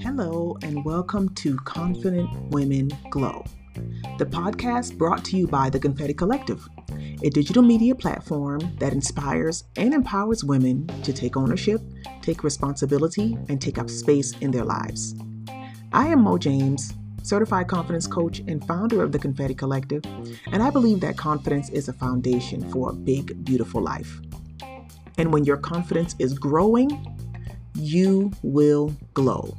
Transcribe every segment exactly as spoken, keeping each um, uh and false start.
Hello and welcome to Confident Women Glow, the podcast brought to you by The Confetti Collective, a digital media platform that inspires and empowers women to take ownership, take responsibility, and take up space in their lives. I am Mo James, certified confidence coach and founder of The Confetti Collective, and I believe that confidence is a foundation for a big, beautiful life. And when your confidence is growing, you will glow,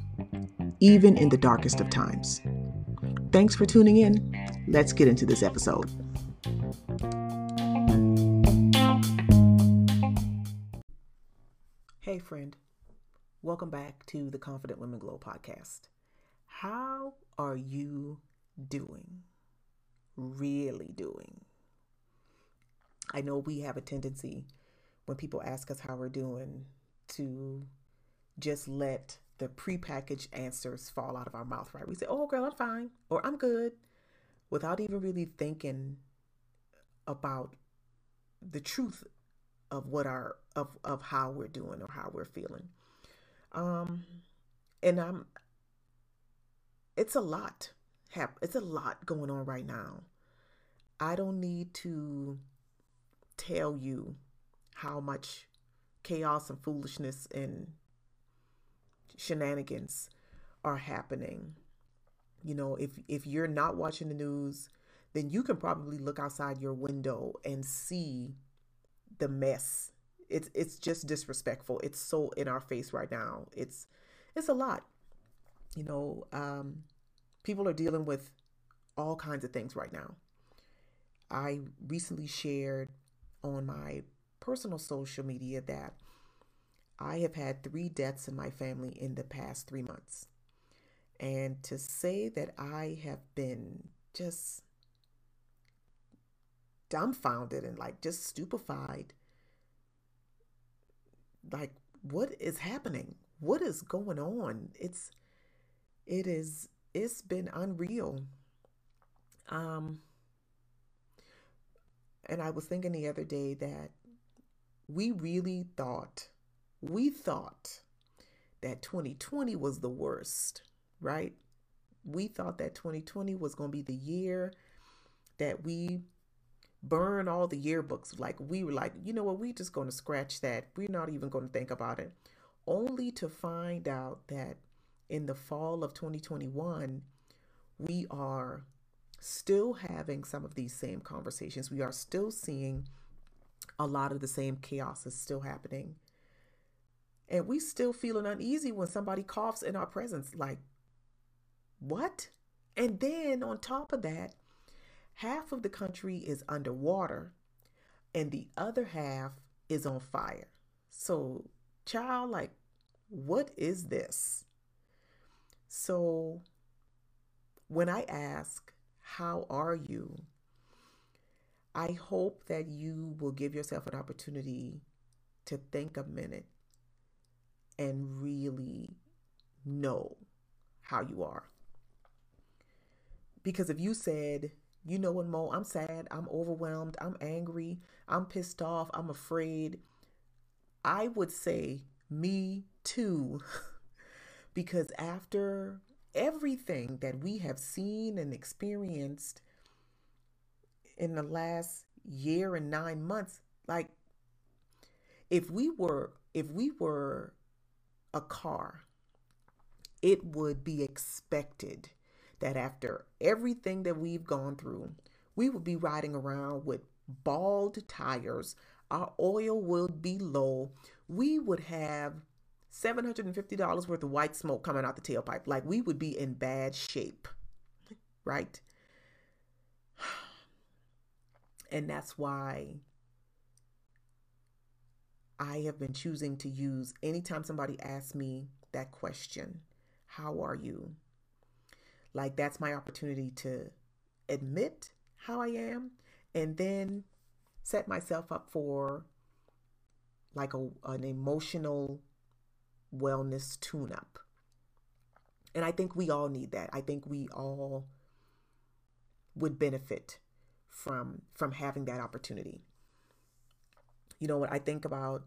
even in the darkest of times. Thanks for tuning in. Let's get into this episode. Hey, friend. Welcome back to the Confident Women Glow podcast. How are you doing? Really doing? I know we have a tendency when people ask us how we're doing to just let the prepackaged answers fall out of our mouth, right? We say, oh, girl, I'm fine, or I'm good, without even really thinking about the truth of what our, of, of how we're doing or how we're feeling. Um, and I'm, it's a lot, hap- it's a lot going on right now. I don't need to tell you how much chaos and foolishness and shenanigans are happening. You know, if if you're not watching the news, then you can probably look outside your window and see the mess. It's it's just disrespectful. It's so in our face right now. It's it's a lot. You know, um, people are dealing with all kinds of things right now. I recently shared on my personal social media that I have had three deaths in my family in the past three months. And to say that I have been just dumbfounded and like just stupefied, like what is happening? What is going on? It's, it is, it's been unreal. Um, and I was thinking the other day that we really thought, we thought that twenty twenty was the worst, right? We thought that twenty twenty was going to be the year that we burn all the yearbooks. Like we were like, you know what, we're just going to scratch that. We're not even going to think about it. Only to find out that in the fall of twenty twenty-one, we are still having some of these same conversations. We are still seeing a lot of the same chaos is still happening. And we still feeling uneasy when somebody coughs in our presence, like, what? And then on top of that, half of the country is underwater and the other half is on fire. So, child, like, what is this? So when I ask, how are you? I hope that you will give yourself an opportunity to think a minute and really know how you are. Because if you said, you know what, Mo, I'm sad, I'm overwhelmed, I'm angry, I'm pissed off, I'm afraid, I would say, me too. Because after everything that we have seen and experienced in the last year and nine months, like if we were, if we were a car, it would be expected that after everything that we've gone through, we would be riding around with bald tires. Our oil would be low. We would have seven hundred fifty dollars worth of white smoke coming out the tailpipe. Like we would be in bad shape, right? And that's why I have been choosing to use anytime somebody asks me that question, how are you? Like that's my opportunity to admit how I am and then set myself up for like a, an emotional wellness tune-up. And I think we all need that. I think we all would benefit from from having that opportunity. You know, when I think about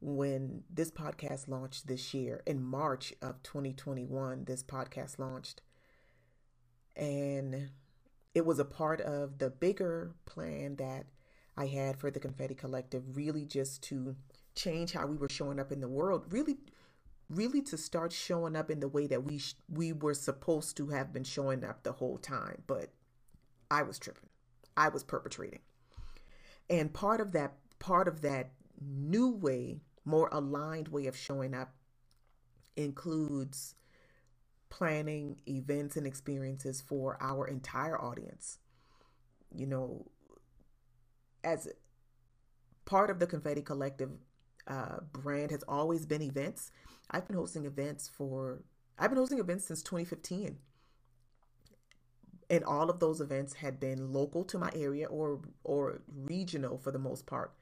when this podcast launched this year in March of twenty twenty-one, this podcast launched, and it was a part of the bigger plan that I had for the Confetti Collective, really just to change how we were showing up in the world, really, really to start showing up in the way that we, sh- we were supposed to have been showing up the whole time. But I was tripping. I was perpetrating. And part of that, part of that new way, more aligned way of showing up includes planning events and experiences for our entire audience. You know, as part of the Confetti Collective uh, brand has always been events. I've been hosting events for, I've been hosting events since twenty fifteen. And all of those events had been local to my area or or regional for the most part.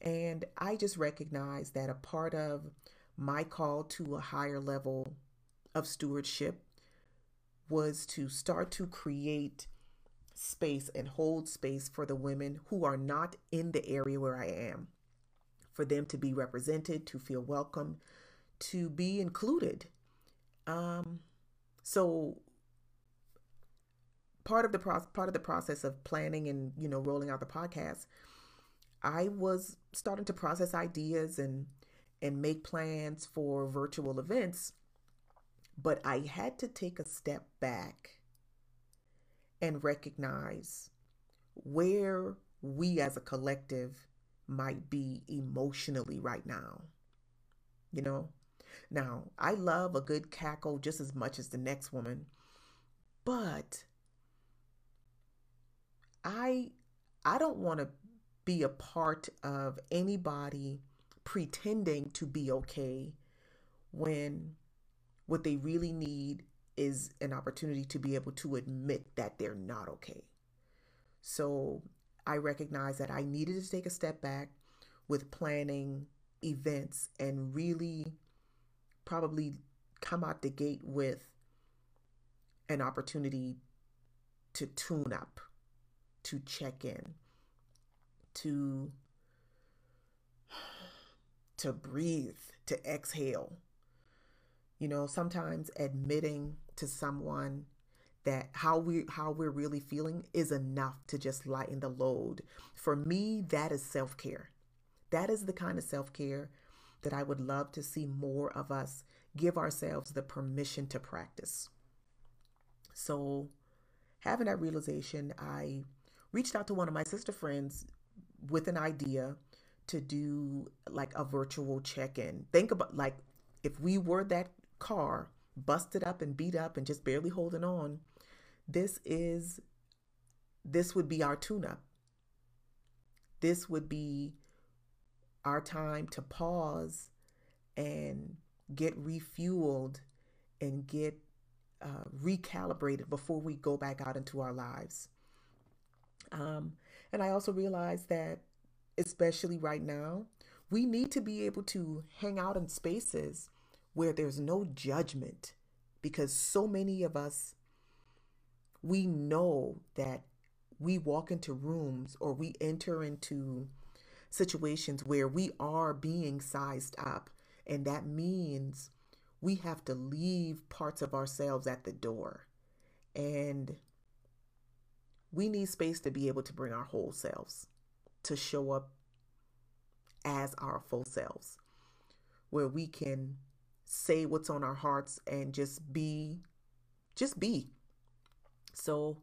And I just recognize that a part of my call to a higher level of stewardship was to start to create space and hold space for the women who are not in the area where I am, for them to be represented, to feel welcome, to be included. Um, so part of the pro- part of the process of planning and, you know, rolling out the podcast, I was starting to process ideas and and make plans for virtual events, but I had to take a step back and recognize where we as a collective might be emotionally right now. You know, now I love a good cackle just as much as the next woman, but I I don't want to be a part of anybody pretending to be okay when what they really need is an opportunity to be able to admit that they're not okay. So I recognized that I needed to take a step back with planning events and really probably come out the gate with an opportunity to tune up, to check in, to to breathe, to exhale. You know, sometimes admitting to someone that how we how we're really feeling is enough to just lighten the load. For me, that is self-care. That is the kind of self-care that I would love to see more of us give ourselves the permission to practice. So having that realization, I reached out to one of my sister friends with an idea to do like a virtual check-in. Think about like if we were that car busted up and beat up and just barely holding on, this is, this would be our tune-up. This would be our time to pause and get refueled and get uh, recalibrated before we go back out into our lives. Um, and I also realized that, especially right now, we need to be able to hang out in spaces where there's no judgment, because so many of us, we know that we walk into rooms or we enter into situations where we are being sized up, and that means we have to leave parts of ourselves at the door. And we need space to be able to bring our whole selves, to show up as our full selves, where we can say what's on our hearts and just be, just be. So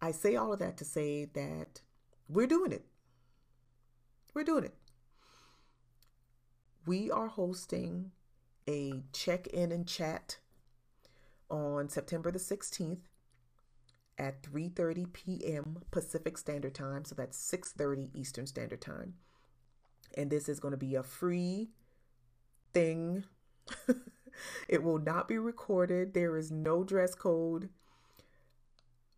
I say all of that to say that we're doing it. We're doing it. We are hosting a check-in and chat on September the sixteenth. At three thirty p.m. Pacific Standard Time. So that's six thirty Eastern Standard Time. And this is going to be a free thing. It will not be recorded. There is no dress code.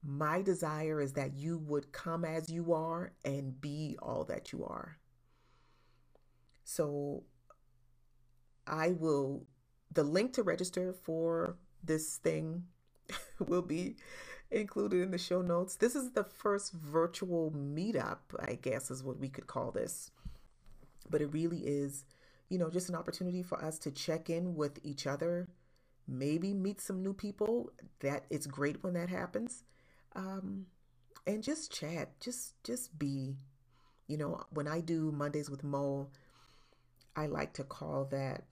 My desire is that you would come as you are and be all that you are. So I will, the link to register for this thing will be included in the show notes. This is the first virtual meetup, I guess is what we could call this. But it really is, you know, just an opportunity for us to check in with each other, maybe meet some new people. That it's great when that happens. Um, and just chat, just, just be, you know, when I do Mondays with Mo, I like to call that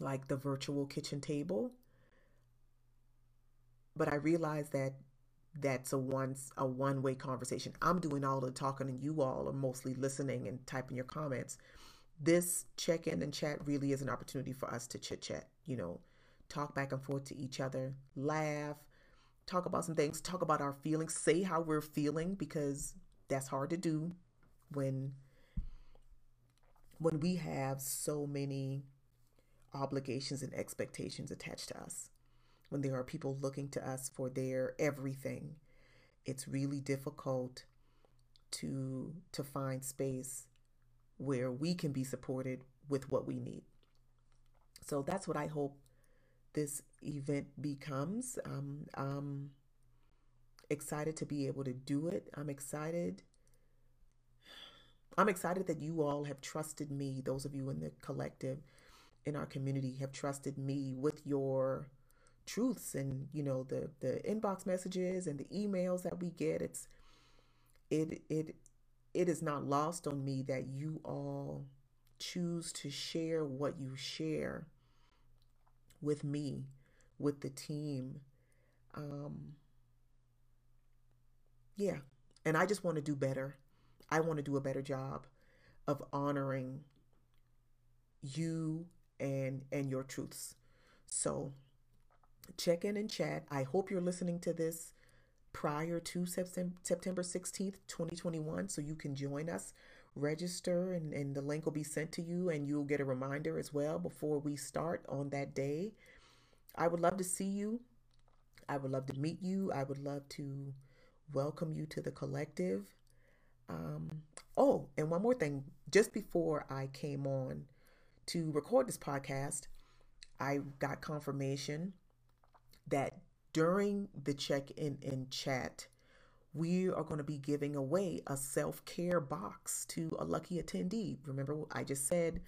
like the virtual kitchen table. But I realize that that's a once a one-way conversation. I'm doing all the talking and you all are mostly listening and typing your comments. This check-in and chat really is an opportunity for us to chit-chat, you know, talk back and forth to each other, laugh, talk about some things, talk about our feelings, say how we're feeling, because that's hard to do when when we have so many obligations and expectations attached to us. When there are people looking to us for their everything, it's really difficult to to find space where we can be supported with what we need. So that's what I hope this event becomes. Um, I'm excited to be able to do it. I'm excited. I'm excited that you all have trusted me. Those of you in the collective, in our community, have trusted me with your truths and, you know, the the inbox messages and the emails that we get. It's it it it is not lost on me that you all choose to share what you share with me, with the team. Um yeah, and I just want to do better. I want to do a better job of honoring you and and your truths. So check in and chat. I hope you're listening to this prior to September sixteenth, twenty twenty-one, so you can join us, register, and, and the link will be sent to you, and you'll get a reminder as well before we start on that day. I would love to see you. I would love to meet you. I would love to welcome you to the collective. Um, oh, and one more thing. Just before I came on to record this podcast, I got confirmation that during the check-in and chat, we are going to be giving away a self-care box to a lucky attendee. Remember, I just said,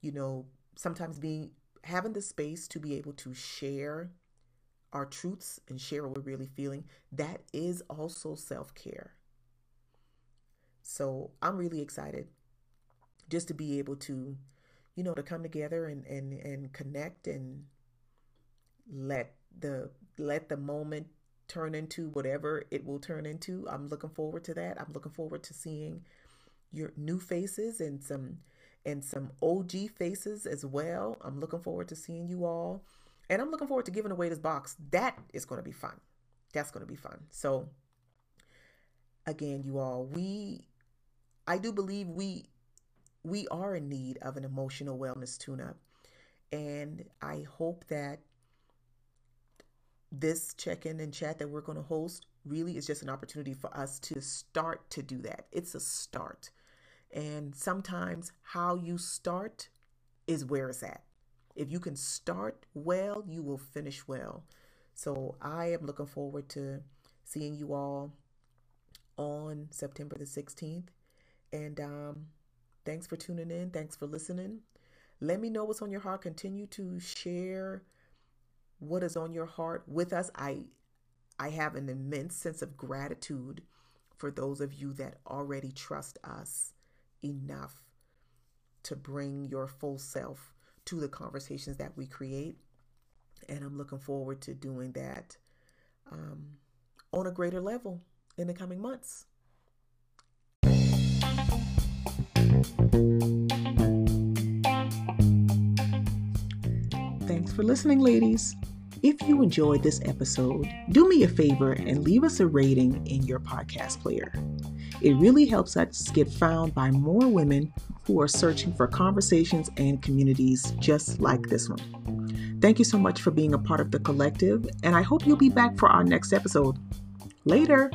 you know, sometimes being having the space to be able to share our truths and share what we're really feeling, that is also self-care. So I'm really excited just to be able to, you know, to come together and and and connect and let the let the moment turn into whatever it will turn into. I'm looking forward to that. I'm looking forward to seeing your new faces and some and some O G faces as well. I'm looking forward to seeing you all, and I'm looking forward to giving away this box. That is going to be fun. That's going to be fun. So again, you all, we I do believe we we are in need of an emotional wellness tune-up, and I hope that this check-in and chat that we're going to host really is just an opportunity for us to start to do that. It's a start. And sometimes how you start is where it's at. If you can start well, you will finish well. So I am looking forward to seeing you all on September the sixteenth. And um, thanks for tuning in. Thanks for listening. Let me know what's on your heart. Continue to share what is on your heart with us. I I have an immense sense of gratitude for those of you that already trust us enough to bring your full self to the conversations that we create. And I'm looking forward to doing that um, on a greater level in the coming months. Thanks for listening, ladies. If you enjoyed this episode, do me a favor and leave us a rating in your podcast player. It really helps us get found by more women who are searching for conversations and communities just like this one. Thank you so much for being a part of the collective, and I hope you'll be back for our next episode. Later!